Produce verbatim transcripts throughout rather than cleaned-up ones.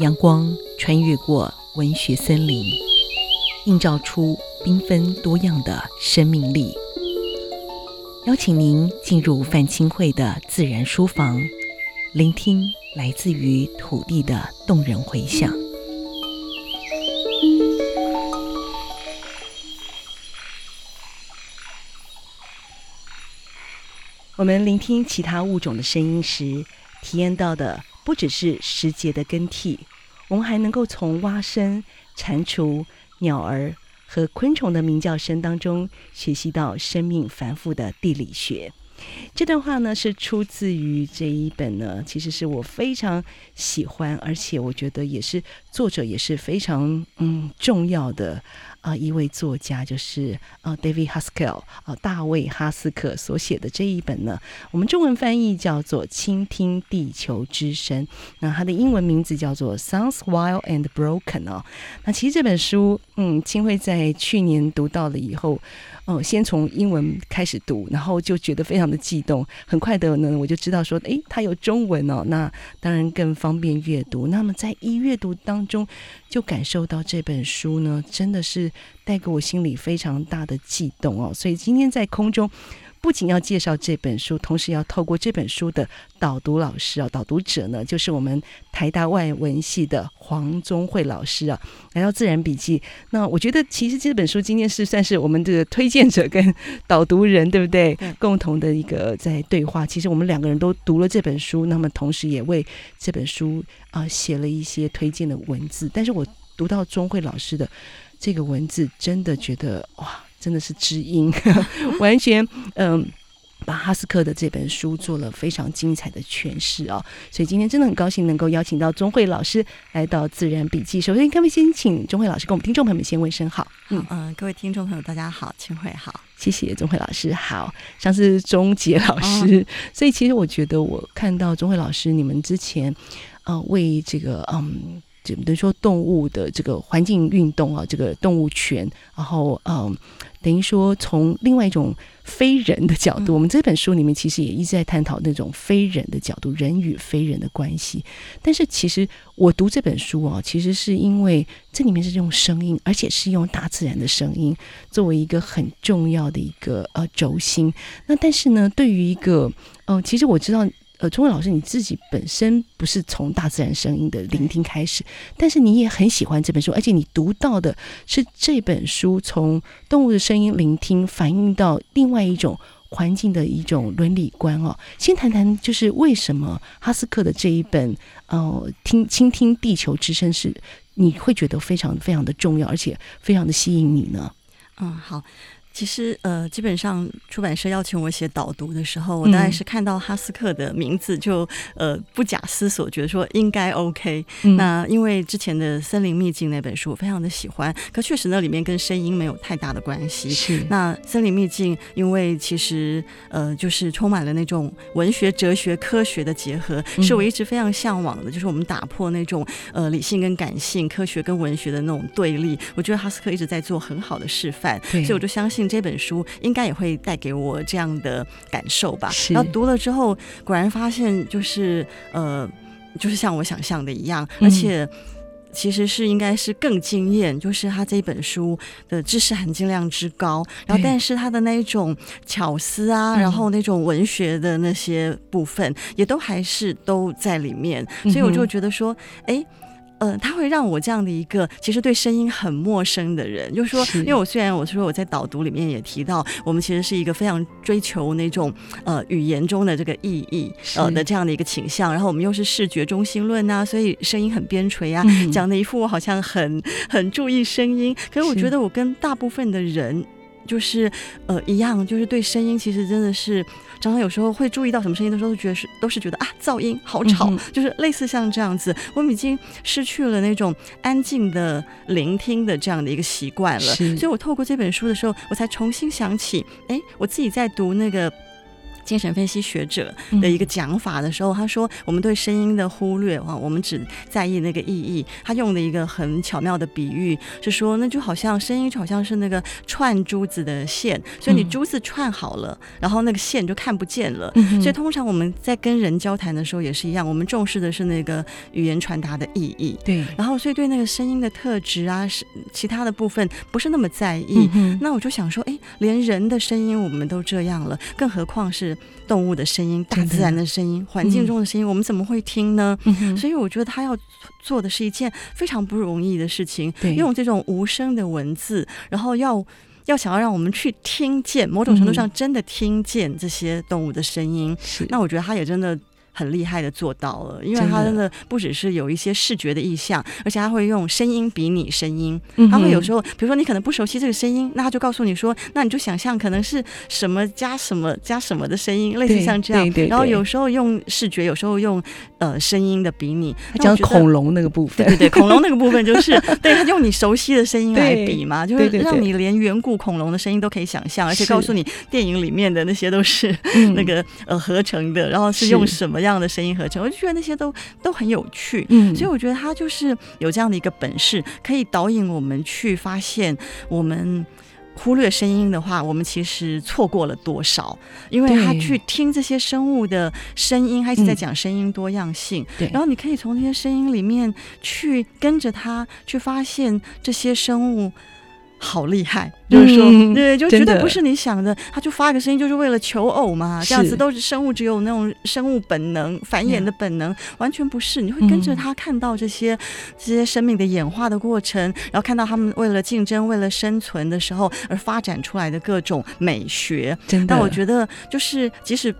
阳光穿越过文学森林，映照出缤纷多样的生命力。邀请您进入范欽慧的自然书房，聆听来自于土地的动人回响。我们聆听其他物种的声音时，体验到的不只是时节的更替，我们还能够从蛙声、蟾蜍、鸟儿和昆虫的鸣叫声当中学习到生命繁复的地理学。这段话呢是出自于这一本呢，其实是我非常喜欢，而且我觉得也是作者也是非常嗯重要的啊、呃、一位作家，就是呃 David Haskell 啊、呃、大卫哈斯克所写的这一本呢，我们中文翻译叫做《倾听地球之声》，那它的英文名字叫做 Sounds Wild and Broken 哦。那其实这本书嗯清慧在去年读到了以后，哦、呃、先从英文开始读，然后就觉得非常的激动，很快的呢我就知道说诶它有中文哦，那当然更方便阅读。那么在一阅读当中就感受到这本书呢真的是带给我心里非常大的悸动哦，所以今天在空中不仅要介绍这本书，同时要透过这本书的导读老师啊，导读者呢就是我们台大外文系的黄宗慧老师啊，来到自然笔记。那我觉得其实这本书今天是算是我们的推荐者跟导读人，对不对？嗯、共同的一个在对话。其实我们两个人都读了这本书，那么同时也为这本书啊、呃、写了一些推荐的文字。但是我读到宗慧老师的这个文字，真的觉得哇！真的是知音完全嗯把哈斯克的这本书做了非常精彩的诠释哦，所以今天真的很高兴能够邀请到宗慧老师来到自然笔记。首先可不可以先请宗慧老师跟我们听众朋友们先问声好。嗯、呃、各位听众朋友大家好，清慧好，谢谢宗慧老师好，上次钟杰老师、哦、所以其实我觉得我看到宗慧老师你们之前呃为这个嗯等于说动物的这个环境运动啊，这个动物权，然后嗯，等于说从另外一种非人的角度、嗯、我们这本书里面其实也一直在探讨那种非人的角度，人与非人的关系。但是其实我读这本书啊，其实是因为这里面是用声音，而且是用大自然的声音作为一个很重要的一个呃轴心。那但是呢，对于一个呃，其实我知道呃，宗慧老师你自己本身不是从大自然声音的聆听开始，但是你也很喜欢这本书，而且你读到的是这本书从动物的声音聆听反映到另外一种环境的一种伦理观哦。先谈谈就是为什么哈斯克的这一本呃听倾听地球之声是你会觉得非常非常的重要，而且非常的吸引你呢？嗯，好。其实呃，基本上出版社邀请我写导读的时候，我大概是看到哈斯克的名字就呃不假思索觉得说应该 OK、嗯、那因为之前的《森林秘境》那本书我非常的喜欢，可确实那里面跟声音没有太大的关系。是那《森林秘境》因为其实呃就是充满了那种文学、哲学、科学的结合，是我一直非常向往的，就是我们打破那种呃理性跟感性、科学跟文学的那种对立，我觉得哈斯克一直在做很好的示范，所以我就相信这本书应该也会带给我这样的感受吧。然后读了之后果然发现就是呃，就是像我想象的一样，而且、嗯其实是应该是更惊艳，就是他这本书的知识含金量之高，然后但是他的那种巧思啊、嗯、然后那种文学的那些部分也都还是都在里面，所以我就觉得说哎。诶呃，他会让我这样的一个其实对声音很陌生的人，就是说因为我虽然我说我在导读里面也提到我们其实是一个非常追求那种呃语言中的这个意义呃的这样的一个倾向，然后我们又是视觉中心论啊，所以声音很边陲啊、嗯、讲的一副我好像很很注意声音，可是我觉得我跟大部分的人就是呃一样，就是对声音其实真的是常常有时候会注意到什么声音的时候，觉得是都是觉得啊噪音好吵、嗯，就是类似像这样子，我们已经失去了那种安静的聆听的这样的一个习惯了。所以我透过这本书的时候，我才重新想起，哎，我自己在读那个。精神分析学者的一个讲法的时候，他说我们对声音的忽略，我们只在意那个意义。他用的一个很巧妙的比喻是说，那就好像声音就好像是那个串珠子的线，所以你珠子串好了、嗯、然后那个线就看不见了、嗯、所以通常我们在跟人交谈的时候也是一样，我们重视的是那个语言传达的意义，对，然后所以对那个声音的特质啊其他的部分不是那么在意、嗯、那我就想说，哎，连人的声音我们都这样了，更何况是动物的声音、大自然的声音、环境中的声音、嗯、我们怎么会听呢、嗯、所以我觉得他要做的是一件非常不容易的事情，用这种无声的文字，然后要要想要让我们去听见，某种程度上真的听见这些动物的声音、嗯、那我觉得他也真的很厉害的做到了，因为他真的不只是有一些视觉的意象，而且他会用声音比拟声音、嗯、他会有时候比如说你可能不熟悉这个声音，那他就告诉你说，那你就想象可能是什么加什么加什么的声音，类似像这样，对对对对，然后有时候用视觉，有时候用、呃、声音的比拟，他讲恐龙那个部分，对对对，恐龙那个部分就是对，他用你熟悉的声音来比嘛，就是让你连远古恐龙的声音都可以想象，而且告诉你电影里面的那些都是那个、嗯呃、合成的，然后是用什么这样的声音合成，我就觉得那些都都很有趣、嗯、所以我觉得他就是有这样的一个本事，可以导引我们去发现，我们忽略声音的话，我们其实错过了多少，因为他去听这些生物的声音，他一直在讲声音多样性、嗯、然后你可以从这些声音里面去跟着他去发现这些生物好厉害，就是说、嗯、对，就绝对不是你想的他就发个声音就是为了求偶嘛，这样子都是生物只有那种生物本能繁衍的本能、嗯、完全不是，你会跟着他看到这些、嗯、这些生命的演化的过程，然后看到他们为了竞争为了生存的时候而发展出来的各种美学，真的，但我觉得就是即使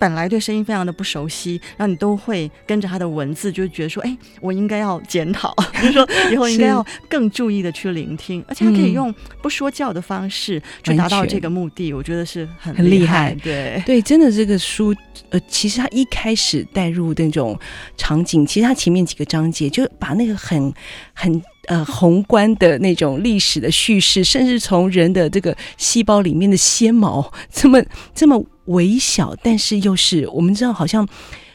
本来对声音非常的不熟悉，然后你都会跟着他的文字就觉得说，哎，我应该要检讨，就是说以后应该要更注意的去聆听，而且他可以用不说教的方式去达到这个目的，我觉得是很厉害，很厉害，对对，真的这个书呃，其实他一开始带入那种场景，其实他前面几个章节就把那个很很呃，宏观的那种历史的叙事，甚至从人的这个细胞里面的纤毛，这么这么微小，但是又是我们知道，好像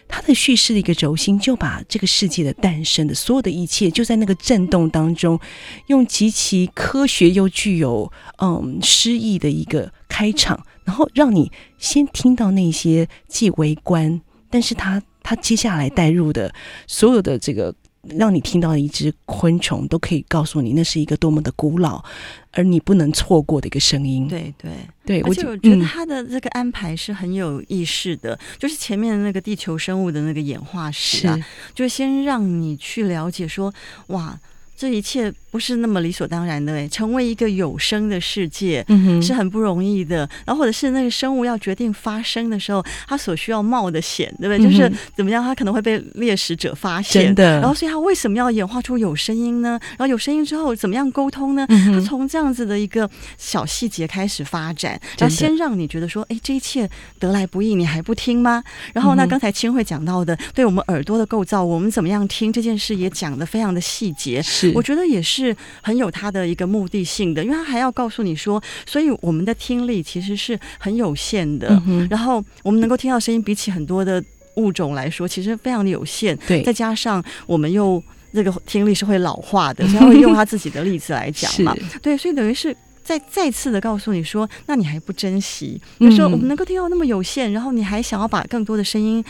它的叙事的一个轴心，就把这个世界的诞生的所有的一切，就在那个震动当中，用极其科学又具有嗯诗意的一个开场，然后让你先听到那些既微观，但是它它接下来带入的所有的这个。让你听到一只昆虫都可以告诉你那是一个多么的古老而你不能错过的一个声音，对对对，而且我觉得他的这个安排是很有意识的、嗯、就是前面的那个地球生物的那个演化史啊，是就先让你去了解说，哇，这一切不是那么理所当然的、欸、成为一个有声的世界、嗯、是很不容易的，然后或者是那个生物要决定发声的时候它所需要冒的险，对不对、嗯、就是怎么样它可能会被猎食者发现，真的，然后所以它为什么要演化出有声音呢，然后有声音之后怎么样沟通呢、嗯、它从这样子的一个小细节开始发展，然后先让你觉得说，哎，这一切得来不易，你还不听吗，然后那刚才清慧讲到的对我们耳朵的构造，我们怎么样听这件事也讲得非常的细节，我觉得也是很有它的一个目的性的，因为它还要告诉你说，所以我们的听力其实是很有限的、嗯、然后我们能够听到声音比起很多的物种来说其实非常的有限，对，再加上我们又这个听力是会老化的，所以他会用他自己的例子来讲嘛对，所以等于是再再次的告诉你说，那你还不珍惜，就是说我们能够听到那么有限，然后你还想要把更多的声音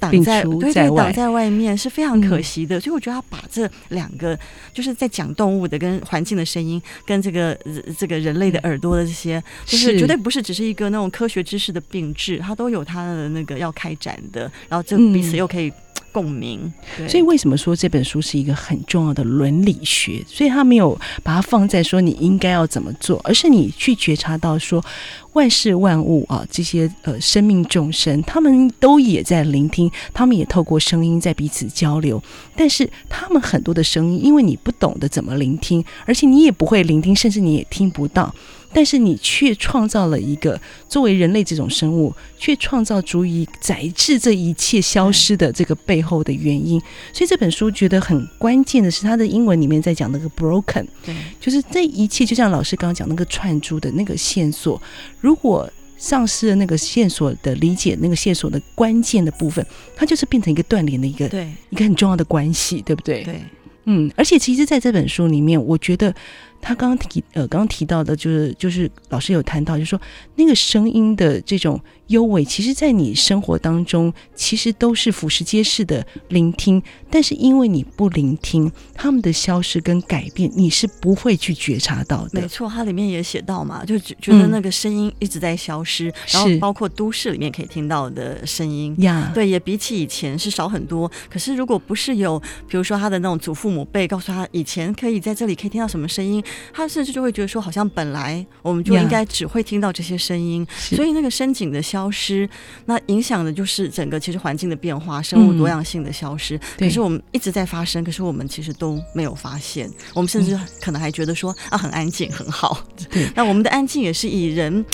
挡在对对挡在外面是非常可惜的、嗯、所以我觉得他把这两个就是在讲动物的跟环境的声音跟这个这个人类的耳朵的这些，就是绝对不是只是一个那种科学知识的并置，它都有它的那个要开展的，然后这彼此又可以共鸣、嗯、所以为什么说这本书是一个很重要的伦理学，所以他没有把它放在说你应该要怎么做，而是你去觉察到说万事万物啊，这些呃生命众生，他们都也在聆听，他们也透过声音在彼此交流。但是他们很多的声音，因为你不懂得怎么聆听，而且你也不会聆听，甚至你也听不到。但是你却创造了一个作为人类这种生物，却创造足以载至这一切消失的这个背后的原因。所以这本书觉得很关键的是，它的英文里面在讲那个 broken， 就是这一切就像老师刚刚讲那个串珠的那个线索。如果丧失了那个线索的理解，那个线索的关键的部分，它就是变成一个断联的一个一个很重要的关系，对不对？对，嗯，而且其实在这本书里面，我觉得他刚刚提呃刚刚提到的，就是就是老师有谈到，就是说那个声音的这种幽微，其实在你生活当中其实都是俯拾皆是的聆听，但是因为你不聆听，他们的消失跟改变，你是不会去觉察到的。没错，它里面也写到嘛，就觉得那个声音一直在消失，嗯，然后包括都市里面可以听到的声音，对，也比起以前是少很多。可是如果不是有比如说他的那种祖父母辈告诉他以前可以在这里可以听到什么声音，他甚至就会觉得说好像本来我们就应该只会听到这些声音，所以那个声景的消失，那影响的就是整个其实环境的变化，生物多样性的消失，嗯，可是我们一直在发生，可是我们其实都没有发现，我们甚至可能还觉得说，嗯，啊，很安静很好，对，那我们的安静也是以人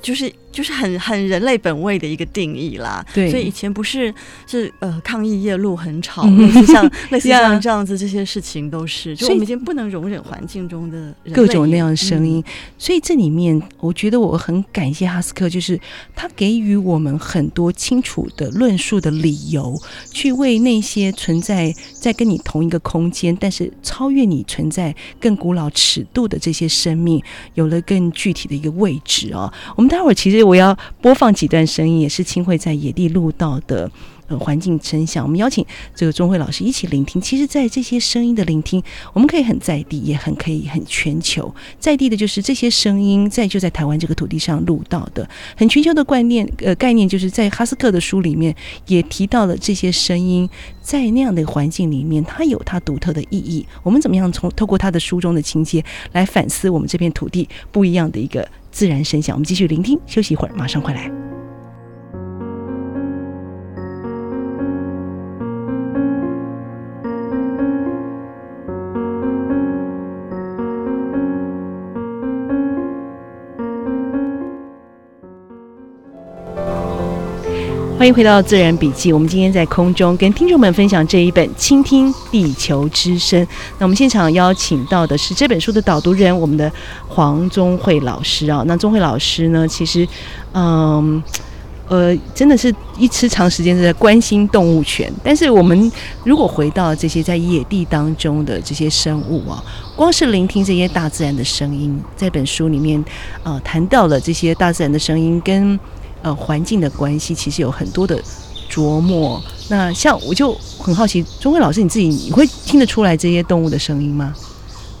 就是就是很很人类本位的一个定义啦，对，所以以前不是是呃抗议夜路很吵，类似像类似像这样子，这些事情都是，就我们已经不能容忍环境中的人类各种那样的声音，嗯，所以这里面我觉得我很感谢哈斯克，就是他给予我们很多清楚的论述的理由，去为那些存在在跟你同一个空间，但是超越你存在更古老尺度的这些生命，有了更具体的一个位置哦。我们待会儿其实。我要播放几段声音，也是清慧在野地录到的呃环境声响，我们邀请这个钟慧老师一起聆听。其实在这些声音的聆听，我们可以很在地，也很可以很全球。在地的就是这些声音在就在台湾这个土地上录到的，很全球的观念呃概念，就是在哈斯克的书里面也提到了，这些声音在那样的环境里面，它有它独特的意义。我们怎么样从透过他的书中的情节来反思我们这片土地不一样的一个自然声响，我们继续聆听，休息一会儿，马上回来。欢迎回到自然笔记，我们今天在空中跟听众们分享这一本《倾听地球之声》。那我们现场邀请到的是这本书的导读人，我们的黄宗慧老师啊。那宗慧老师呢，其实嗯呃真的是一直长时间是在关心动物权，但是我们如果回到这些在野地当中的这些生物啊，光是聆听这些大自然的声音，在本书里面呃谈到了这些大自然的声音跟呃，环境的关系，其实有很多的琢磨。那像我就很好奇，钟慧老师你自己，你会听得出来这些动物的声音吗？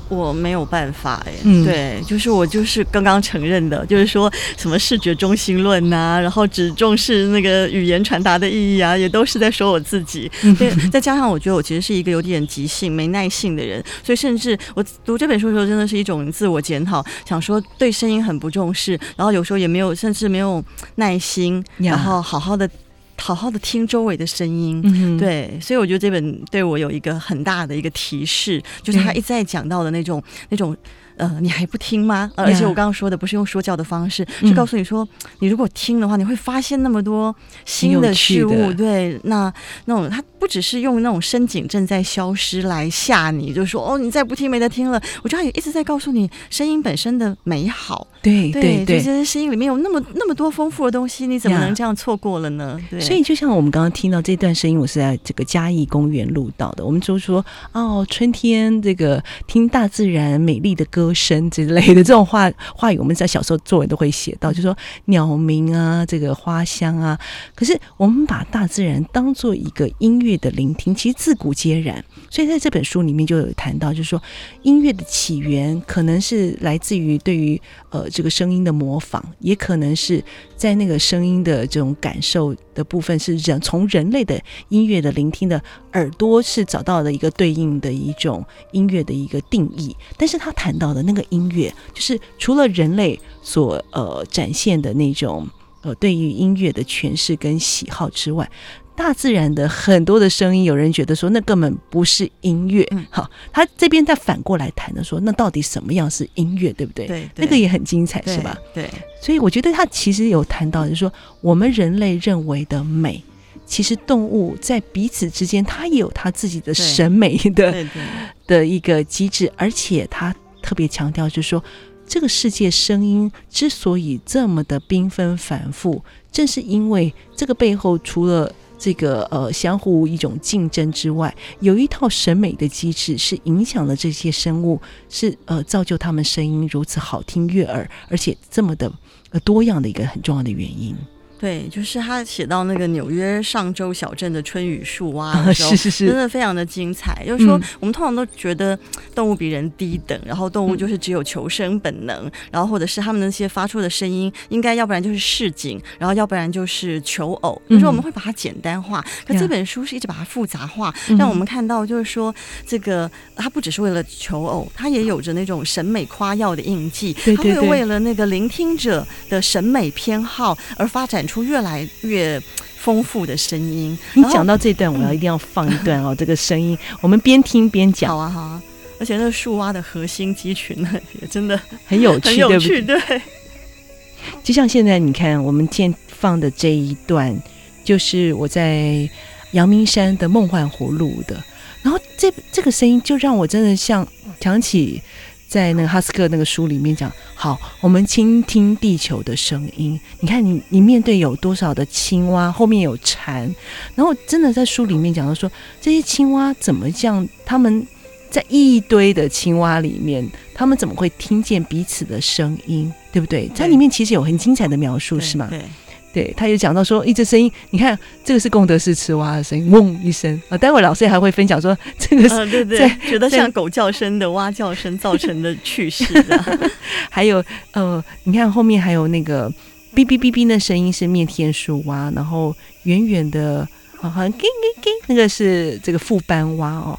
我没有办法哎，嗯，对，就是我就是刚刚承认的，就是说什么视觉中心论啊，然后只重视那个语言传达的意义啊，也都是在说我自己。对，再加上我觉得我其实是一个有点急性、没耐性的人，所以甚至我读这本书的时候，真的是一种自我检讨，想说对声音很不重视，然后有时候也没有，甚至没有耐心，然后好好的。好好的听周围的声音，嗯，对，所以我觉得这本对我有一个很大的一个提示，就是他一再讲到的那种那种呃，你还不听吗？呃、而且我刚刚说的不是用说教的方式，嗯，是告诉你说，你如果听的话，你会发现那么多新的事物。对，那那种他不只是用那种声景正在消失来吓你，就说哦，你再不听没得听了。我觉得他也一直在告诉你声音本身的美好。对对对，就是声音里面有那么那么多丰富的东西，你怎么能这样错过了呢？对，所以就像我们刚刚听到这段声音，我是在这个嘉义公园录到的。我们就说哦，春天这个听大自然美丽的歌。歌声之类的这种话话语，我们在小时候作文都会写到，就说鸟鸣啊，这个花香啊。可是我们把大自然当做一个音乐的聆听，其实自古皆然。所以在这本书里面就有谈到，就是说音乐的起源可能是来自于对于呃这个声音的模仿，也可能是在那个声音的这种感受的部分，是人从人类的音乐的聆听的耳朵是找到了一个对应的一种音乐的一个定义。但是他谈到的那个音乐，就是除了人类所呃展现的那种呃对于音乐的诠释跟喜好之外，大自然的很多的声音，有人觉得说那根本不是音乐，嗯，好，他这边再反过来谈的说，那到底什么样是音乐，对不 对, 对, 对，那个也很精彩，是吧？ 对, 对，所以我觉得他其实有谈到，就是说我们人类认为的美，其实动物在彼此之间它也有它自己的审美的对对对的一个机制，而且它特别强调就是说这个世界声音之所以这么的缤纷繁复，正是因为这个背后除了这个呃相互一种竞争之外，有一套审美的机制是影响了这些生物，是呃造就他们声音如此好听悦耳，而且这么的、呃、多样的一个很重要的原因。对，就是他写到那个纽约上州小镇的春雨树蛙的时候、啊、是是是，真的非常的精彩。就是说、嗯、我们通常都觉得动物比人低等，然后动物就是只有求生本能、嗯、然后或者是他们那些发出的声音应该要不然就是示警，然后要不然就是求偶，就是我们会把它简单化、嗯、可这本书是一直把它复杂化、嗯、让我们看到就是说这个它不只是为了求偶，它也有着那种审美夸耀的印记，它会为了那个聆听者的审美偏好而发展出越来越丰富的声音。你讲到这段我要一定要放一段哦，这个声音我们边听边讲。好啊好啊，而且那树蛙的核心肌群呢也真的很有趣，很有趣， 对, 对, 对。就像现在你看我们今天放的这一段，就是我在阳明山的梦幻湖录的，然后这这个声音就让我真的像想起在那个哈斯克那个书里面讲，好，我们倾听地球的声音。你看你你面对有多少的青蛙，后面有蝉，然后真的在书里面讲到说，这些青蛙怎么这样，他们在一堆的青蛙里面，他们怎么会听见彼此的声音，对不对？它里面其实有很精彩的描述，是吗？对对对，他有讲到说，一这声音，你看这个是贡德氏赤蛙的声音，嗡一声啊。待会老师还会分享说，这个是、呃、对对，觉得像狗叫声的蛙叫声造成的趣事、啊。还有呃，你看后面还有那个哔哔哔哔的声音是面天树蛙，然后远远的好像叮叮叮，那个是这个腹斑蛙哦。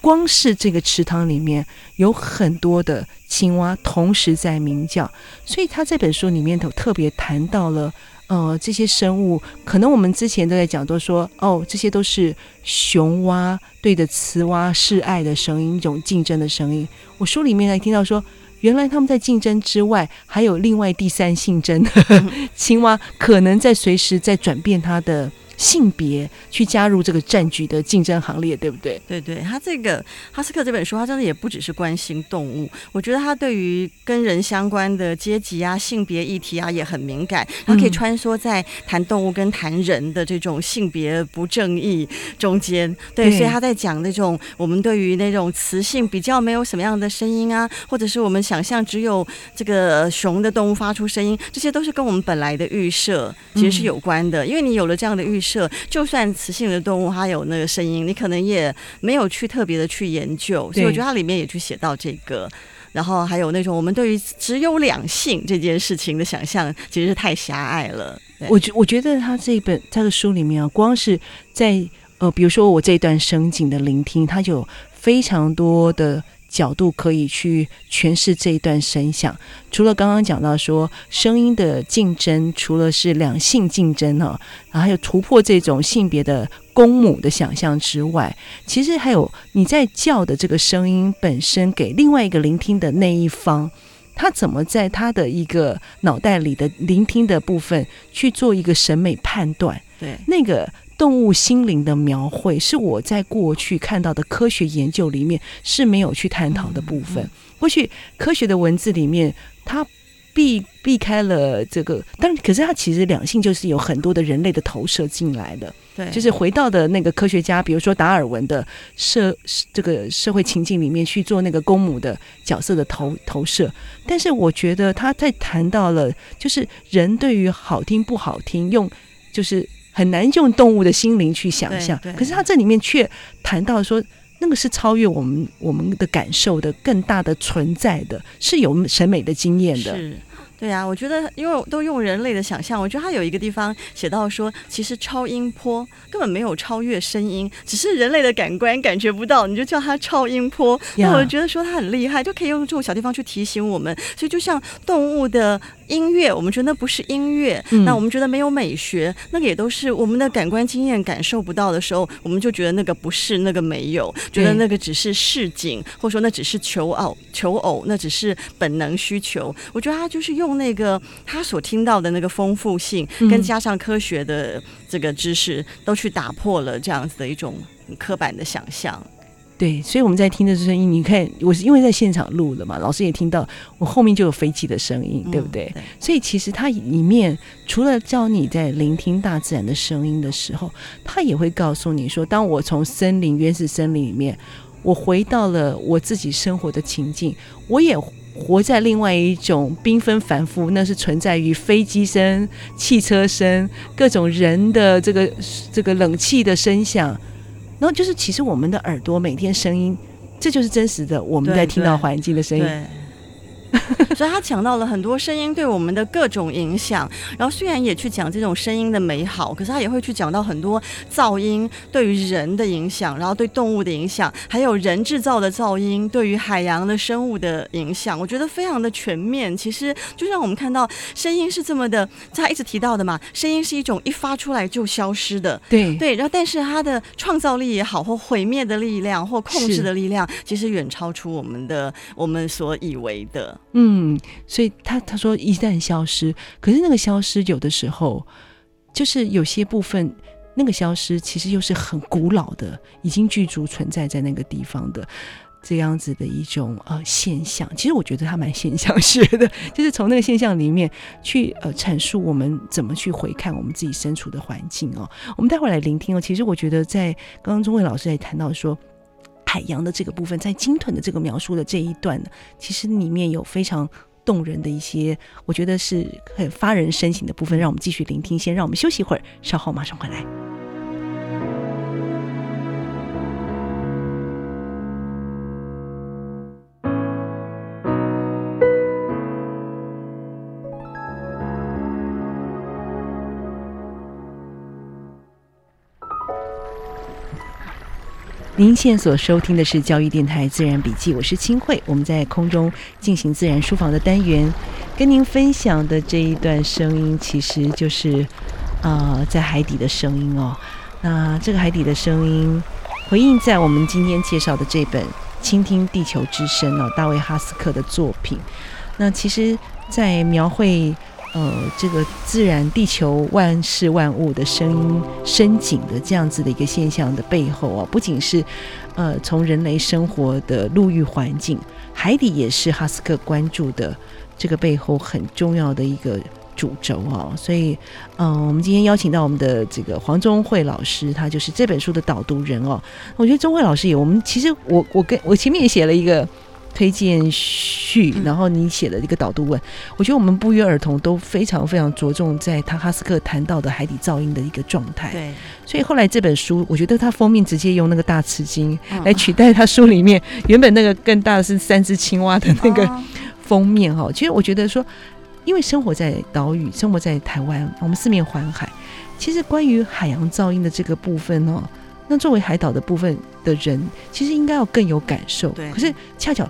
光是这个池塘里面有很多的青蛙同时在鸣叫，所以他这本书里面头特别谈到了。呃，这些生物可能我们之前都在讲，都说哦，这些都是雄蛙对着雌蛙示爱的声音，一种竞争的声音。我书里面还听到说，原来他们在竞争之外，还有另外第三性征的青蛙，可能在随时在转变它的性别，去加入这个战局的竞争行列，对不对？对对，他这个哈斯克这本书，他真的也不只是关心动物，我觉得他对于跟人相关的阶级啊、性别议题啊也很敏感，他可以穿梭在谈动物跟谈人的这种性别不正义中间。对，对，所以他在讲那种我们对于那种雌性比较没有什么样的声音啊，或者是我们想象只有这个雄的动物发出声音，这些都是跟我们本来的预设其实是有关的，嗯、因为你有了这样的预设。就算雌性的动物它有那个声音，你可能也没有去特别的去研究，所以我觉得它里面也去写到这个。然后还有那种我们对于只有两性这件事情的想象其实是太狭隘了。我觉我觉得他这本他的书里面啊，光是在呃，比如说我这一段声景的聆听，它就有非常多的角度可以去诠释这一段声响。除了刚刚讲到说声音的竞争，除了是两性竞争、啊、然后还有突破这种性别的公母的想象之外，其实还有你在叫的这个声音本身给另外一个聆听的那一方，他怎么在他的一个脑袋里的聆听的部分去做一个审美判断。对，那个动物心灵的描绘是我在过去看到的科学研究里面是没有去探讨的部分。过去科学的文字里面它避避开了这个，当然可是它其实两性就是有很多的人类的投射进来的，对，就是回到的那个科学家比如说达尔文的社这个社会情境里面去做那个公母的角色的 投, 投射。但是我觉得他在谈到了就是人对于好听不好听用就是很难用动物的心灵去想象，可是他这里面却谈到说那个是超越我们我们的感受的更大的存在的，是有审美的经验的。是，对啊，我觉得因为都用人类的想象，我觉得他有一个地方写到说，其实超音波根本没有超越声音，只是人类的感官感觉不到，你就叫它超音波。那、yeah. 我觉得说它很厉害，就可以用这种小地方去提醒我们。所以就像动物的音乐，我们觉得那不是音乐、嗯，那我们觉得没有美学，那个也都是我们的感官经验感受不到的时候，我们就觉得那个不是，那个没有，觉得那个只是示警，或者说那只是求偶，求偶，那只是本能需求。我觉得他就是用。那个他所听到的那个丰富性跟加上科学的这个知识、嗯、都去打破了这样子的一种刻板的想象。对，所以我们在听的声音，你看我是因为在现场录了嘛，老师也听到我后面就有飞机的声音、嗯、对不对？所以其实它里面除了教你在聆听大自然的声音的时候，它也会告诉你说，当我从森林原始森林里面我回到了我自己生活的情境，我也活在另外一种缤纷繁复，那是存在于飞机声、汽车声、各种人的这个这个冷气的声响，然后就是其实我们的耳朵每天声音，这就是真实的我们在听到环境的声音。所以他讲到了很多声音对我们的各种影响，然后虽然也去讲这种声音的美好，可是他也会去讲到很多噪音对于人的影响，然后对动物的影响，还有人制造的噪音对于海洋的生物的影响，我觉得非常的全面。其实就让我们看到声音是这么的，他一直提到的嘛，声音是一种一发出来就消失的，对对，然后但是他的创造力也好，或毁灭的力量，或控制的力量，其实远超出我们的我们所以为的。嗯，所以他他说一旦消失，可是那个消失有的时候就是有些部分，那个消失其实又是很古老的，已经具足存在在那个地方的这样子的一种呃现象。其实我觉得他蛮现象学的，就是从那个现象里面去呃阐述我们怎么去回看我们自己身处的环境哦。我们待会来聆听哦。其实我觉得在刚刚钟慧老师也谈到说，海洋的这个部分，在鲸豚的这个描述的这一段呢，其实里面有非常动人的一些，我觉得是很发人深省的部分，让我们继续聆听。先让我们休息一会儿，稍后马上回来。您现所收听的是教育电台自然笔记，我是清慧，我们在空中进行自然书房的单元，跟您分享的这一段声音其实就是呃，在海底的声音哦。那这个海底的声音回应在我们今天介绍的这本《倾听地球之声》哦，大卫哈斯克的作品。那其实在描绘呃，这个自然地球万事万物的声音深井的这样子的一个现象的背后啊，不仅是呃从人类生活的陆域环境，海底也是哈斯克关注的这个背后很重要的一个主轴啊。所以嗯、呃，我们今天邀请到我们的这个黄钟慧老师，他就是这本书的导读人哦。我觉得钟慧老师也，我们其实我我跟我前面也写了一个推荐序，然后你写了一个导读文，我觉得我们不约而同都非常非常着重在他哈斯克谈到的海底噪音的一个状态。对，所以后来这本书我觉得他封面直接用那个大齿鲸来取代他书里面、嗯、原本那个更大的是三只青蛙的那个封面、哦、其实我觉得说，因为生活在岛屿，生活在台湾，我们四面环海，其实关于海洋噪音的这个部分哦，那作为海岛的部分的人其实应该要更有感受。对，可是恰巧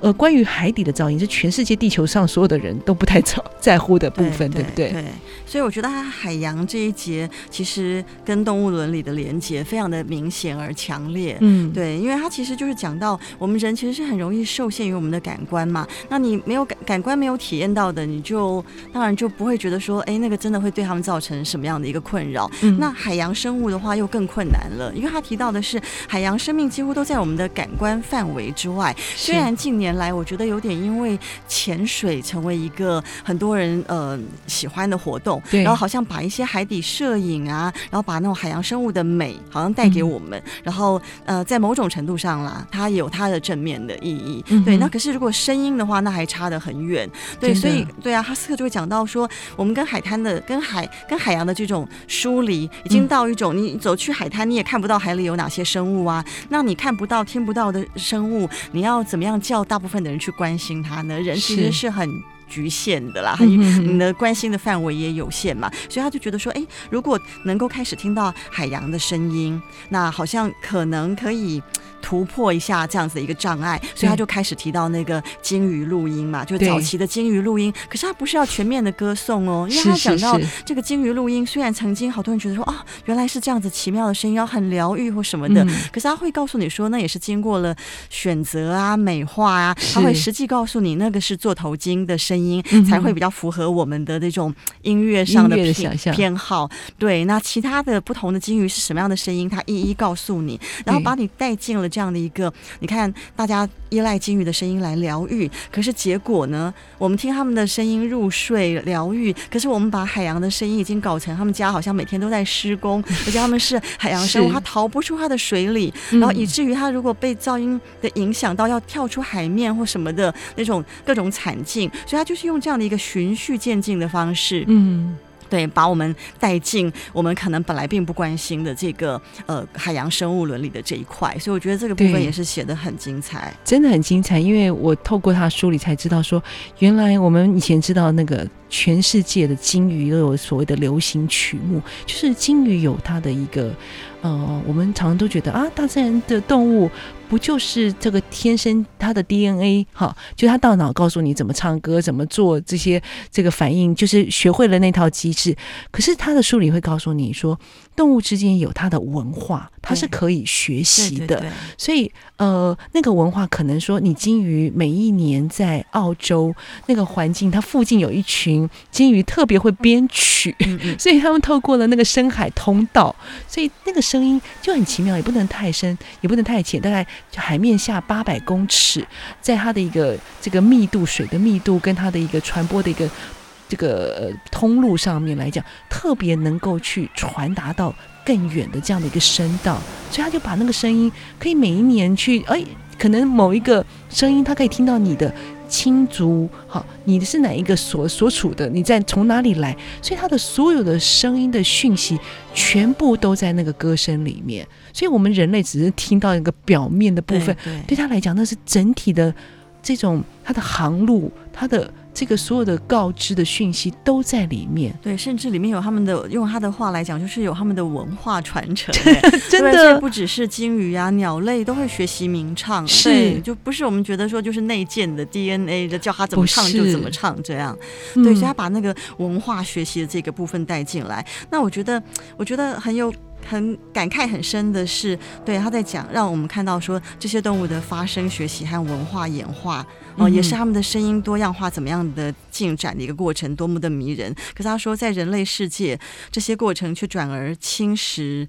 呃，关于海底的噪音是全世界地球上所有的人都不太在乎的部分， 对, 对, 对不 对, 对？所以我觉得它海洋这一节其实跟动物伦理的连结非常的明显而强烈。嗯，对，因为它其实就是讲到我们人其实是很容易受限于我们的感官嘛，那你没有 感, 感官没有体验到的，你就当然就不会觉得说哎，那个真的会对他们造成什么样的一个困扰、嗯、那海洋生物的话又更困难了，因为它提到的是海洋生命几乎都在我们的感官范围之外。虽然近年来我觉得有点因为潜水成为一个很多人呃喜欢的活动，然后好像把一些海底摄影啊，然后把那种海洋生物的美好像带给我们、嗯、然后呃在某种程度上啦，它有它的正面的意义、嗯、对。那可是如果声音的话，那还差得很远。对，所以对啊，哈斯克就会讲到说，我们跟海滩的跟海跟海洋的这种疏离已经到一种、嗯、你走去海滩你也看不到海里有哪些生物啊，那你看不到听不到的生物，你要怎么样叫大部分的人去关心它呢？人其实是很局限的啦，你的关心的范围也有限嘛，所以他就觉得说，哎，如果能够开始听到海洋的声音，那好像可能可以突破一下这样子的一个障碍，所以他就开始提到那个鲸鱼录音嘛，就是早期的鲸鱼录音。可是他不是要全面的歌颂哦，因为他讲到这个鲸鱼录音，虽然曾经好多人觉得说啊，原来是这样子奇妙的声音，要很疗愈或什么的、嗯，可是他会告诉你说，那也是经过了选择啊、美化啊，他会实际告诉你那个是座头鲸的声音、嗯、才会比较符合我们的那种音乐上的偏好。对，那其他的不同的鲸鱼是什么样的声音，他一一告诉你，然后把你带进了这样的一个，你看大家依赖鲸鱼的声音来疗愈，可是结果呢，我们听他们的声音入睡疗愈，可是我们把海洋的声音已经搞成他们家好像每天都在施工，而且他们是海洋生物，它逃不出它的水里，然后以至于它如果被噪音的影响到要跳出海面或什么的那种各种惨境，所以它就是用这样的一个循序渐进的方式，嗯，对，把我们带进我们可能本来并不关心的这个呃海洋生物伦理的这一块，所以我觉得这个部分也是写得很精彩，真的很精彩。因为我透过他书里才知道说，原来我们以前知道那个全世界的鲸鱼都有所谓的流行曲目，就是鲸鱼有它的一个呃，我们常常都觉得啊，大自然的动物不就是这个天生它的 D N A 哈，就它大脑告诉你怎么唱歌怎么做这些这个反应，就是学会了那套机制。可是它的书里会告诉你说，动物之间有它的文化，它是可以学习的，对对对对，所以呃，那个文化可能说你鲸鱼每一年在澳洲那个环境，它附近有一群鲸鱼特别会编曲，嗯嗯，所以他们透过了那个深海通道，所以那个声音就很奇妙，也不能太深也不能太浅，大概海面下八百公尺，在它的一个这个密度，水的密度跟它的一个传播的一个这个、呃、通路上面来讲，特别能够去传达到更远的这样的一个声道，所以他就把那个声音可以每一年去，哎，可能某一个声音他可以听到你的亲族，好，你是哪一个所所处的，你在从哪里来，所以他的所有的声音的讯息全部都在那个歌声里面，所以我们人类只是听到一个表面的部分， 对, 对, 对他来讲那是整体的这种他的航路，他的这个所有的告知的讯息都在里面，对，甚至里面有他们的，用他的话来讲就是有他们的文化传承真的不只是鲸鱼啊，鸟类都会学习鸣唱，是，对，就不是我们觉得说就是内建的 D N A 的叫他怎么唱就怎么唱这样，对，所以他把那个文化学习的这个部分带进来，嗯，那我觉得我觉得很有很感慨很深的是，对，他在讲让我们看到说这些动物的发声学习和文化演化，呃、也是他们的声音多样化怎么样的进展的一个过程，多么的迷人，可是他说在人类世界这些过程却转而侵蚀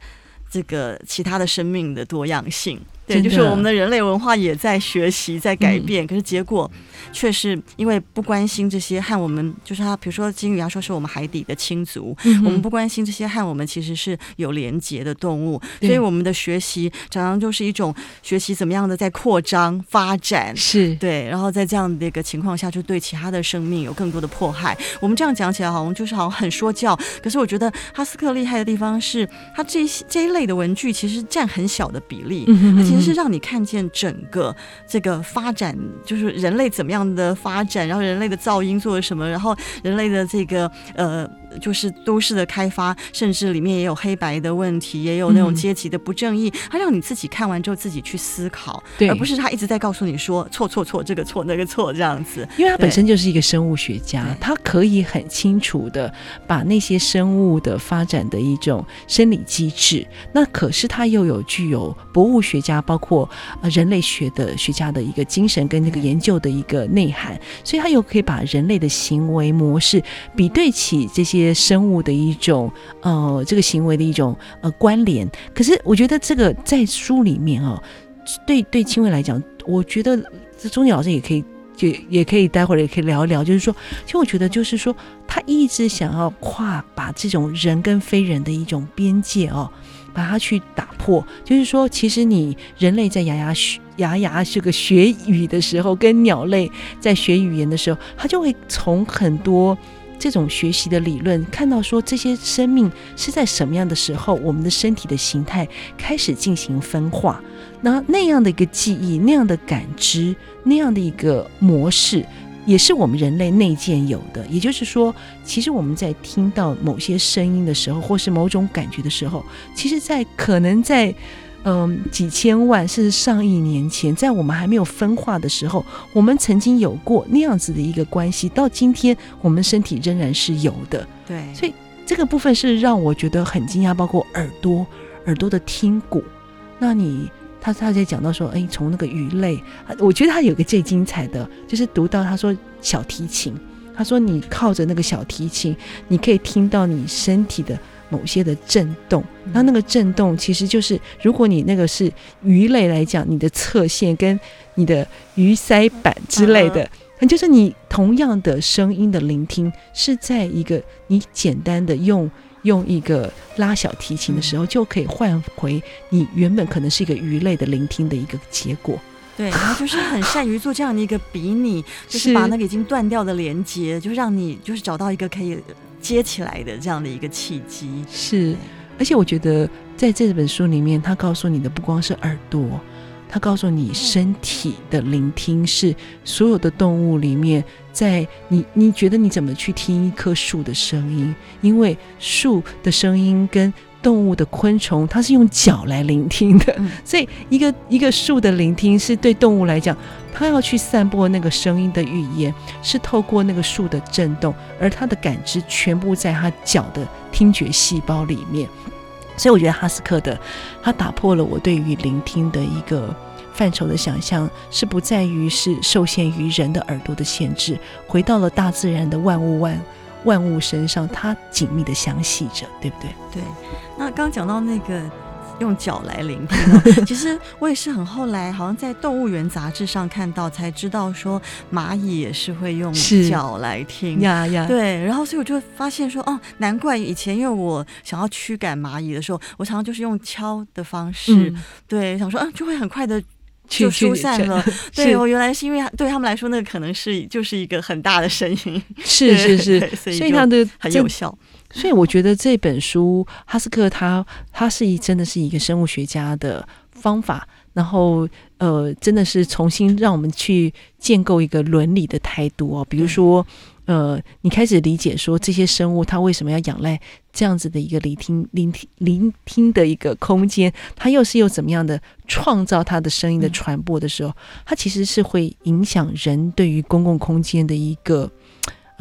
这个其他的生命的多样性，对，就是我们的人类文化也在学习在改变，嗯，可是结果却是因为不关心这些和我们，就是他比如说鲸鱼他说是我们海底的亲族，嗯，我们不关心这些和我们其实是有连结的动物，所以我们的学习常常就是一种学习怎么样的在扩张发展，是，对，然后在这样的一个情况下就对其他的生命有更多的迫害。我们这样讲起来好像就是好像很说教，可是我觉得哈斯克厉害的地方是他这这一类的文具其实占很小的比例，嗯，而且其实是让你看见整个这个发展，就是人类怎么样的发展，然后人类的噪音做了什么，然后人类的这个呃，就是都市的开发，甚至里面也有黑白的问题，也有那种阶级的不正义，它，嗯，让你自己看完之后自己去思考，对，而不是它一直在告诉你说错错错这个错那个错这样子，因为它本身就是一个生物学家，它可以很清楚的把那些生物的发展的一种生理机制，那可是它又有具有博物学家包括人类学的学家的一个精神跟那个研究的一个内涵，所以它又可以把人类的行为模式比对起这些生物的一种呃这个行为的一种呃关联。可是我觉得这个在书里面哦，对对清慧来讲，我觉得钟姐老师也可以也也可以待会儿也可以聊一聊，就是说其实我觉得就是说他一直想要跨把这种人跟非人的一种边界哦，把它去打破，就是说其实你人类在牙牙牙牙这个学语的时候，跟鸟类在学语言的时候，它就会从很多这种学习的理论看到说这些生命是在什么样的时候，我们的身体的形态开始进行分化，那那样的一个记忆，那样的感知，那样的一个模式也是我们人类内建有的。也就是说其实我们在听到某些声音的时候，或是某种感觉的时候，其实在可能在嗯，几千万甚至上亿年前，在我们还没有分化的时候，我们曾经有过那样子的一个关系，到今天我们身体仍然是有的，对，所以这个部分是让我觉得很惊讶，包括耳朵耳朵的听骨。那你他他在讲到说，哎，从那个鱼类，我觉得他有个最精彩的就是读到他说小提琴，他说你靠着那个小提琴，你可以听到你身体的某些的震动，那那个震动其实就是如果你那个是鱼类来讲，你的侧线跟你的鱼鳃板之类的，那就是你同样的声音的聆听是在一个你简单的用用一个拉小提琴的时候就可以换回你原本可能是一个鱼类的聆听的一个结果。对，然后就是很善于做这样的一个比拟，就是把那个已经断掉的连接就让你就是找到一个可以接起来的这样的一个契机。是，而且我觉得在这本书里面他告诉你的不光是耳朵，他告诉你身体的聆听是所有的动物里面，在你你觉得你怎么去听一棵树的声音，因为树的声音跟动物的昆虫它是用脚来聆听的，所以一个一个树的聆听是对动物来讲，它要去散播那个声音的语言是透过那个树的震动，而它的感知全部在它脚的听觉细胞里面。所以我觉得哈斯克的他打破了我对于聆听的一个范畴的想象，是不在于是受限于人的耳朵的限制，回到了大自然的万物万万物身上，它紧密的相系着，对不对？对。那刚讲到那个用脚来聆听，其实我也是很后来好像在动物园杂志上看到才知道说蚂蚁也是会用脚来听。呀呀，对，然后所以我就发现说哦，难怪以前因为我想要驱赶蚂蚁的时候，我常常就是用敲的方式、嗯、对，想说嗯，就会很快的就疏散了。对，我、哦、原来是因为对他们来说那可能是就是一个很大的声音。是是是，所以它的很有效。所以我觉得这本书哈斯克他他是一真的是一个生物学家的方法，然后呃真的是重新让我们去建构一个伦理的态度哦。比如说呃你开始理解说这些生物它为什么要仰赖这样子的一个聆听聆听聆听的一个空间，它又是又怎么样的创造它的声音的传播的时候，它其实是会影响人对于公共空间的一个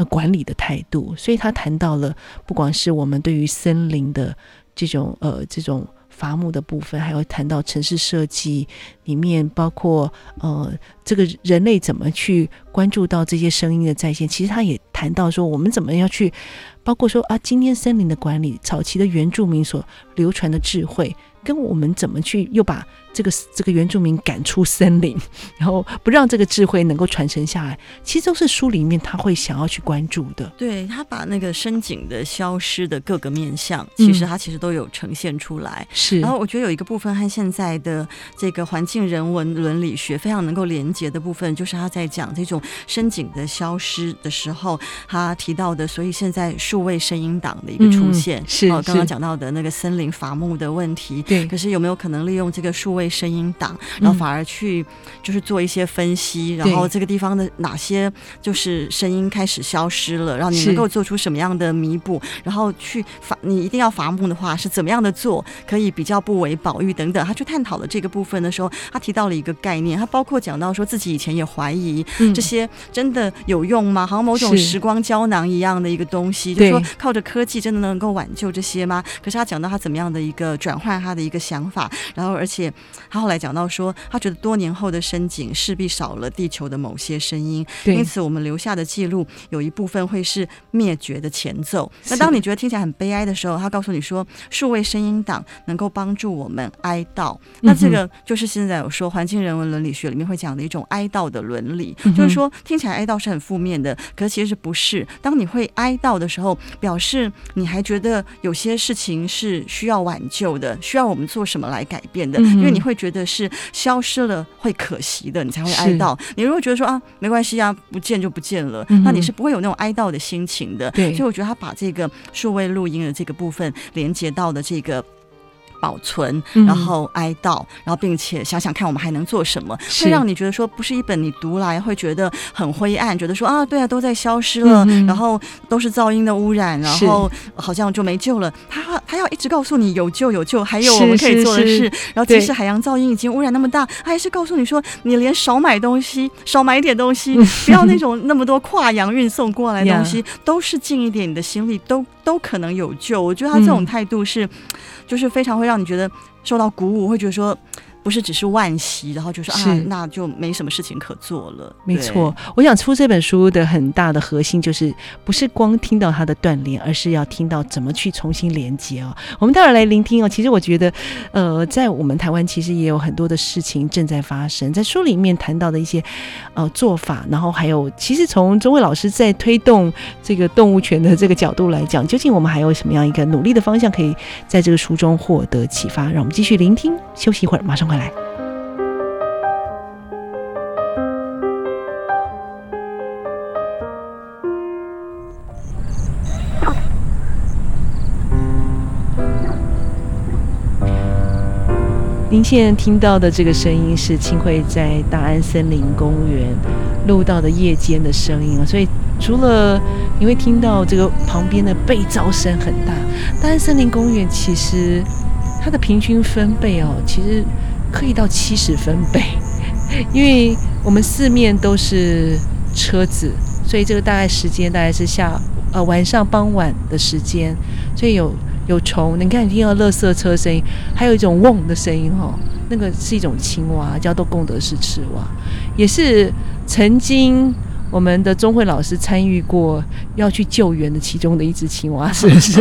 管理的态度。所以他谈到了不管是我们对于森林的这种呃这种伐木的部分，还有谈到城市设计里面，包括呃这个人类怎么去关注到这些声音的再现。其实他也谈到说我们怎么要去包括说啊，今天森林的管理，早期的原住民所流传的智慧，跟我们怎么去又把这个这个原住民赶出森林，然后不让这个智慧能够传承下来，其实都是书里面他会想要去关注的。对，他把那个深井的消失的各个面向，其实他其实都有呈现出来。是、嗯，然后我觉得有一个部分和现在的这个环境人文伦理学非常能够连结的部分，就是他在讲这种深井的消失的时候，他提到的，所以现在数位声音档的一个出现、嗯、是、哦、刚刚讲到的那个森林伐木的问题。对，可是有没有可能利用这个数位声音档，然后反而去就是做一些分析、嗯、然后这个地方的哪些就是声音开始消失了，然后你能够做出什么样的弥补，然后去你一定要伐木的话是怎么样的做可以比较不为保育等等。他去探讨了这个部分的时候，他提到了一个概念，他包括讲到说自己以前也怀疑、嗯、这些真的有用吗，好像某种时光胶囊一样的一个东西，就是说靠着科技真的能够挽救这些吗？可是他讲到他怎么样的一个转换他的一个想法，然后而且他后来讲到说他觉得多年后的深井势必少了地球的某些声音，因此我们留下的记录有一部分会是灭绝的前奏。那当你觉得听起来很悲哀的时候，他告诉你说数位声音档能够帮助我们哀悼、嗯、那这个就是现在有说环境人文伦理学里面会讲的一种哀悼的伦理、嗯、就是说听起来哀悼是很负面的，可是其实不是，当你会哀悼的时候表示你还觉得有些事情是需要挽救的，需要我们做什么来改变的、嗯、因为你会觉得是消失了会可惜的，你才会哀悼。你如果觉得说啊没关系啊，不见就不见了、嗯、那你是不会有那种哀悼的心情的。所以我觉得他把这个数位录音的这个部分连接到的这个保存，然后哀悼，然后并且想想看我们还能做什么，会让你觉得说不是一本你读来会觉得很灰暗，觉得说啊对啊都在消失了、嗯、然后都是噪音的污染，然后好像就没救了。他他要一直告诉你有救有救，还有我们可以做的事。然后即使海洋噪音已经污染那么大，他还是告诉你说你连少买东西，少买一点东西，不要那种那么多跨洋运送过来的东西都是近一点你的心力，都都可能有救。我觉得他这种态度是、嗯、就是非常会让你觉得受到鼓舞，会觉得说不是只是惋惜，然后就说啊，那就没什么事情可做了。没错，我想出这本书的很大的核心就是不是光听到它的断联，而是要听到怎么去重新连接哦。我们待会来聆听哦。其实我觉得，呃，在我们台湾其实也有很多的事情正在发生，在书里面谈到的一些呃做法，然后还有其实从中蔚老师在推动这个动物权的这个角度来讲，究竟我们还有什么样一个努力的方向可以在这个书中获得启发？让我们继续聆听，休息一会儿，马上回来。您现在听到的这个声音是清慧在大安森林公园录到的夜间的声音，所以除了你会听到这个旁边的背噪声很大，大安森林公园其实它的平均分贝哦，其实可以到七十分贝，因为我们四面都是车子，所以这个大概时间大概是下呃晚上傍晚的时间，所以有。有虫，你看你听到垃圾车声音，还有一种嗡的声音、哦、那个是一种青蛙，叫做贡德氏赤蛙，也是曾经我们的中慧老师参与过要去救援的其中的一只青蛙，是不是？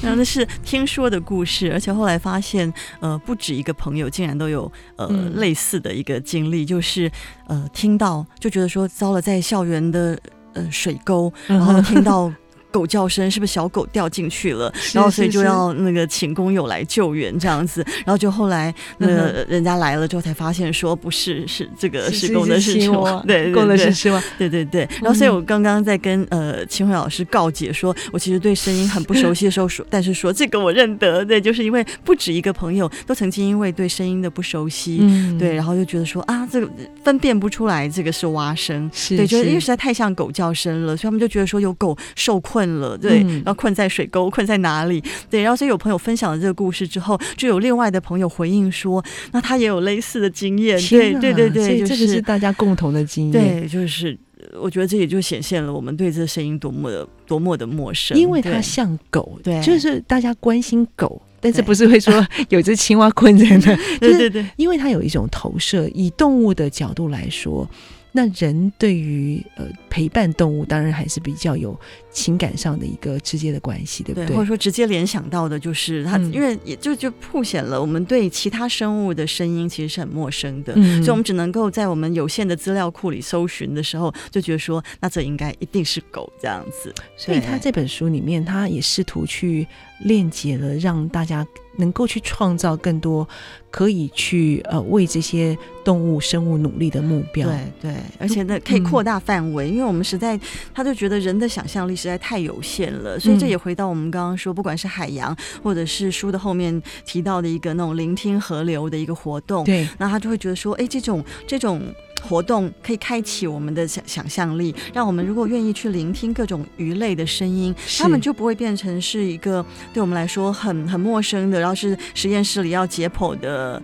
然后那是听说的故事，而且后来发现，呃，不止一个朋友竟然都有呃、嗯、类似的一个经历，就是呃听到就觉得说糟了，在校园的呃水沟，然后听到。狗叫声，是不是小狗掉进去了？是是是，然后所以就要那个请工友来救援这样子，然后就后来那个人家来了之后才发现说不是，是这个是公的是青蛙，对，公的是青蛙，对对对。然后所以我刚刚在跟呃清慧老师告解说，我其实对声音很不熟悉的时候说，但是说这个我认得，对，就是因为不止一个朋友都曾经因为对声音的不熟悉，嗯、对，然后就觉得说啊，这个分辨不出来这个是蛙声，是是对，就是因为实在太像狗叫声了，所以他们就觉得说有狗受困。困了，对，然后困在水沟，困在哪里？对，然后所以有朋友分享了这个故事之后，就有另外的朋友回应说，那他也有类似的经验，对对对对，所以这个是大家共同的经验，对，就是。我觉得这也就显现了我们对这声音多么的多么的陌生，因为它像狗，对，就是大家关心狗，但是不是会说有只青蛙困在那？对对对，因为它有一种投射。以动物的角度来说，那人对于呃陪伴动物，当然还是比较有情感上的一个直接的关系，对不对？对，或者说直接联想到的就是它，嗯、因为也就就凸显了我们对其他生物的声音其实是很陌生的，嗯、所以我们只能够在我们有限的资料库里搜寻的时候。就觉得说那这应该一定是狗这样子，所以他这本书里面他也试图去链接了，让大家能够去创造更多可以去呃为这些动物生物努力的目标，对对，而且那可以扩大范围，嗯、因为我们实在他就觉得人的想象力实在太有限了，所以这也回到我们刚刚说，不管是海洋或者是书的后面提到的一个那种聆听河流的一个活动，对，那他就会觉得说哎，这种这种活动可以开启我们的想象力，让我们如果愿意去聆听各种鱼类的声音，他们就不会变成是一个对我们来说很很陌生的，然后是实验室里要解剖的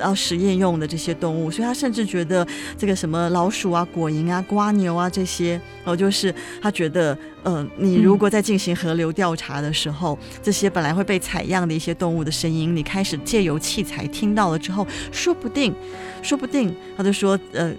要实验用的这些动物。所以他甚至觉得这个什么老鼠啊、果蝇啊、蝸牛啊这些，哦，就是他觉得呃，你如果在进行河流调查的时候，嗯、这些本来会被采样的一些动物的声音，你开始借由器材听到了之后，说不定说不定他就说呃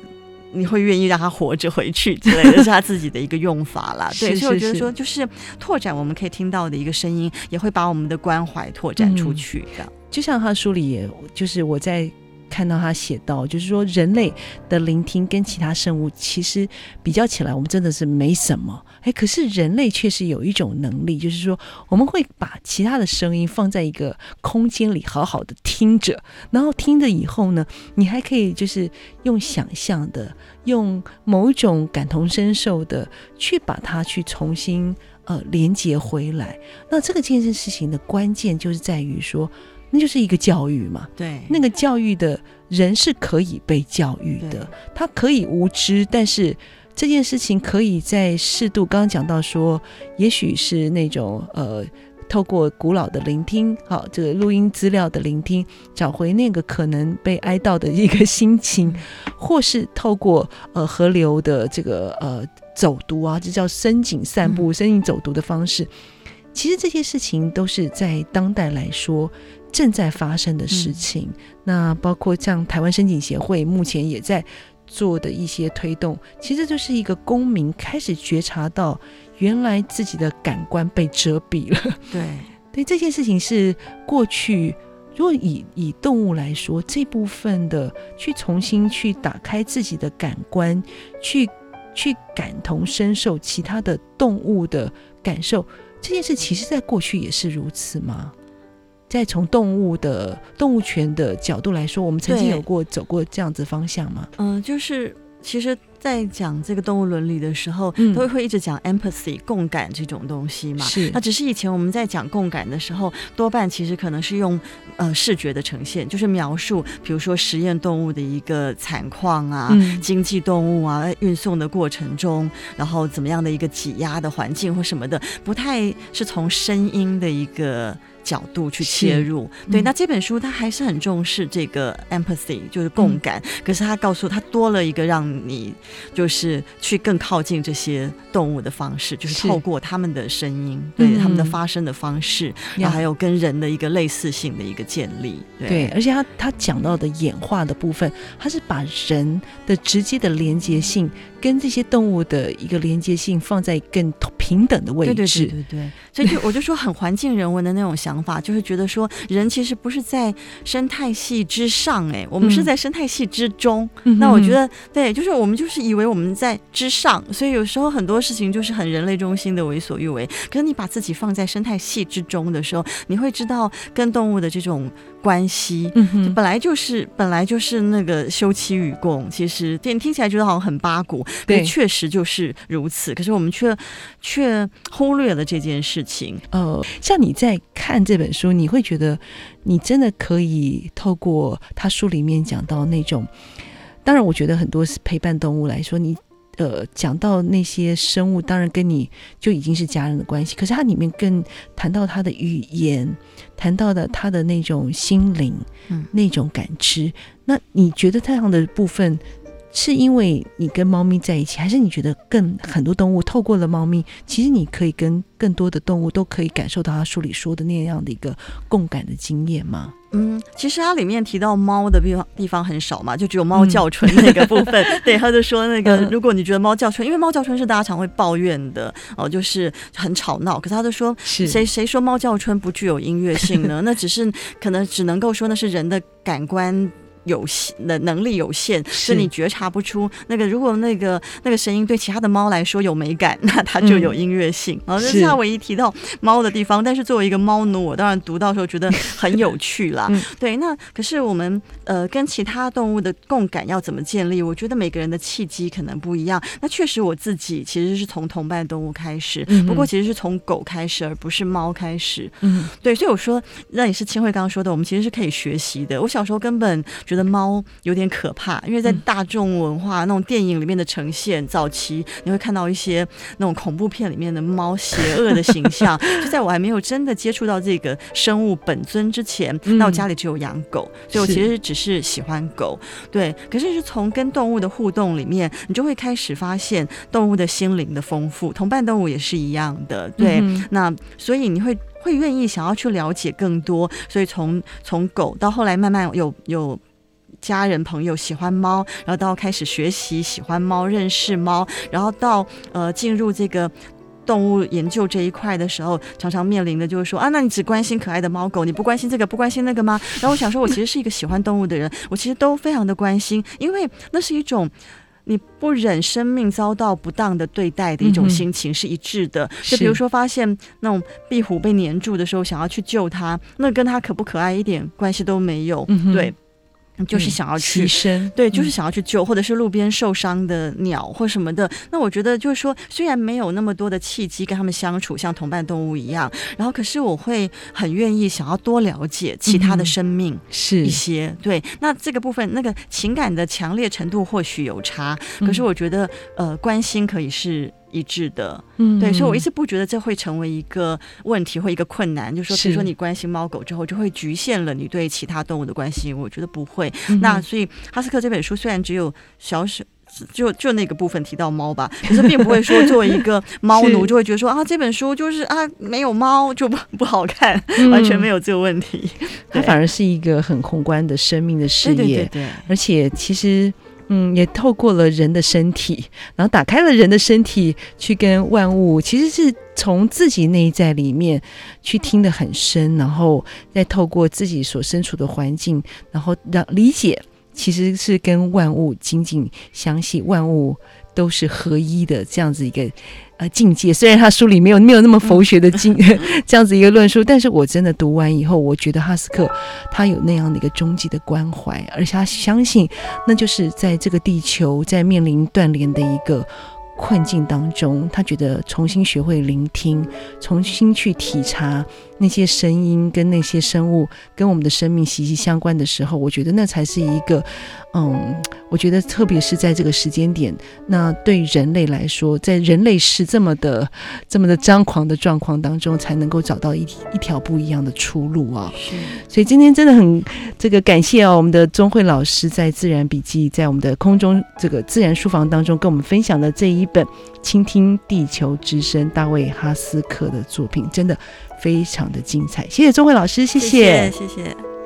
你会愿意让他活着回去之类的，是他自己的一个用法啦。对，所以我觉得说就是拓展我们可以听到的一个声音，也会把我们的关怀拓展出去的，嗯、就像他书里也就是我在看到他写到，就是说人类的聆听跟其他生物其实比较起来我们真的是没什么，哎，可是人类确实有一种能力，就是说我们会把其他的声音放在一个空间里好好的听着，然后听着以后呢，你还可以就是用想象的，用某种感同身受的去把它去重新呃连接回来。那这个件事情的关键就是在于说，那就是一个教育嘛，对，那个教育的人是可以被教育的，他可以无知，但是这件事情可以在适度，刚刚讲到说也许是那种呃透过古老的聆听，好，这个录音资料的聆听，找回那个可能被哀悼的一个心情，或是透过呃河流的这个呃走读啊，这叫深井散步，深井走读的方式，其实这些事情都是在当代来说正在发生的事情、嗯、那包括像台湾申请协会目前也在做的一些推动，其实就是一个公民开始觉察到原来自己的感官被遮蔽了。对对，这件事情是过去如果 以, 以动物来说，这部分的去重新去打开自己的感官，去去感同身受其他的动物的感受，这件事其实在过去也是如此吗？在从动物的动物权的角度来说，我们曾经有过走过这样子方向吗？嗯、呃，就是其实在讲这个动物伦理的时候、嗯、都会一直讲 empathy 共感这种东西嘛，是，那只是以前我们在讲共感的时候多半其实可能是用、呃、视觉的呈现，就是描述比如说实验动物的一个惨况啊、嗯、经济动物啊运送的过程中然后怎么样的一个挤压的环境或什么的，不太是从声音的一个角度去切入、嗯、对，那这本书它还是很重视这个 empathy 就是共感、嗯、可是它告诉它多了一个让你就是去更靠近这些动物的方式，就是透过他们的声音，对、嗯、他们的发声的方式、嗯、然后还有跟人的一个类似性的一个建立。 对, 对而且它它讲到的演化的部分，它是把人的直接的连结性跟这些动物的一个连结性放在更平等的位置。对对对 对, 对所以就我就说很环境人文的那种想法就是觉得说人其实不是在生态系之上、欸、我们是在生态系之中、嗯、那我觉得对，就是我们就是以为我们在之上，所以有时候很多事情就是很人类中心的为所欲为，可是你把自己放在生态系之中的时候，你会知道跟动物的这种关系、嗯、本来就是本来就是那个休戚与共，其实听起来觉得好像很八股，对，确实就是如此，可是我们却却忽略了这件事情。呃，像你在看这本书，你会觉得你真的可以透过他书里面讲到那种，当然我觉得很多陪伴动物来说，你呃讲到那些生物当然跟你就已经是家人的关系，可是它里面更谈到它的语言，谈到的它的那种心灵、嗯、那种感知。那你觉得这样的部分是因为你跟猫咪在一起，还是你觉得更很多动物透过了猫咪，其实你可以跟更多的动物都可以感受到他书里说的那样的一个共感的经验吗？嗯，其实它里面提到猫的地方地方很少嘛，就只有猫叫春那个部分、嗯、对，他就说那个如果你觉得猫叫春，因为猫叫春是大家常会抱怨的哦，就是很吵闹，可是他就说谁谁说猫叫春不具有音乐性呢？那只是可能只能够说那是人的感官有能力有限，所以你觉察不出那个，如果那个那个声音对其他的猫来说有美感，那它就有音乐性、嗯、然后这是他唯一提到猫的地方。但是作为一个猫奴，我当然读到的时候觉得很有趣啦、嗯、对，那可是我们呃跟其他动物的共感要怎么建立，我觉得每个人的契机可能不一样。那确实我自己其实是从同伴动物开始，不过其实是从狗开始而不是猫开始。嗯，对，所以我说那也是清慧刚刚说的，我们其实是可以学习的。我小时候根本觉得觉得猫有点可怕，因为在大众文化那种电影里面的呈现、嗯、早期你会看到一些那种恐怖片里面的猫邪恶的形象就在我还没有真的接触到这个生物本尊之前、嗯、那我家里只有养狗，所以我其实只是喜欢狗。对，可是是从跟动物的互动里面，你就会开始发现动物的心灵的丰富，同伴动物也是一样的。对、嗯、那所以你会会愿意想要去了解更多，所以从从狗到后来慢慢有有家人朋友喜欢猫，然后到开始学习喜欢猫认识猫，然后到呃进入这个动物研究这一块的时候，常常面临的就是说啊，那你只关心可爱的猫狗，你不关心这个不关心那个吗？然后我想说我其实是一个喜欢动物的人，我其实都非常的关心，因为那是一种你不忍生命遭到不当的对待的一种心情是一致的、嗯、就比如说发现那种壁虎被黏住的时候想要去救它，那跟它可不可爱一点关系都没有、嗯、对，就是想要去、嗯、对，就是想要去救、嗯、或者是路边受伤的鸟或什么的。那我觉得就是说虽然没有那么多的契机跟他们相处像同伴动物一样，然后可是我会很愿意想要多了解其他的生命一些、嗯、对，那这个部分那个情感的强烈程度或许有差，可是我觉得、嗯、呃，关心可以是一致的，嗯，对，所以我一直不觉得这会成为一个问题或一个困难，就是说比如说你关心猫狗之后就会局限了你对其他动物的关心，我觉得不会、嗯、那所以哈斯克这本书虽然只有小小就就那个部分提到猫吧，可是并不会说作为一个猫奴就会觉得说啊这本书就是啊没有猫就 不, 不好看、嗯、完全没有这个问题，它反而是一个很宏观的生命的视野，对对对对，而且其实嗯，也透过了人的身体，然后打开了人的身体去跟万物，其实是从自己内在里面去听得很深，然后再透过自己所身处的环境，然后让理解其实是跟万物紧紧相系，万物都是合一的这样子一个呃境界。虽然他书里没有没有那么佛学的境、嗯、这样子一个论述，但是我真的读完以后，我觉得哈斯克他有那样的一个终极的关怀，而且他相信那就是在这个地球在面临断联的一个困境当中，他觉得重新学会聆听，重新去体察那些声音跟那些生物跟我们的生命息息相关的时候，我觉得那才是一个嗯，我觉得特别是在这个时间点，那对人类来说，在人类是这么的这么的张狂的状况当中，才能够找到 一, 一条不一样的出路啊。所以今天真的很这个感谢啊，我们的宗慧老师在自然笔记，在我们的空中这个自然书房当中跟我们分享的这一本倾听地球之声，大卫哈斯克的作品真的非常的精彩，谢谢宗慧老师，谢谢，谢谢。谢谢。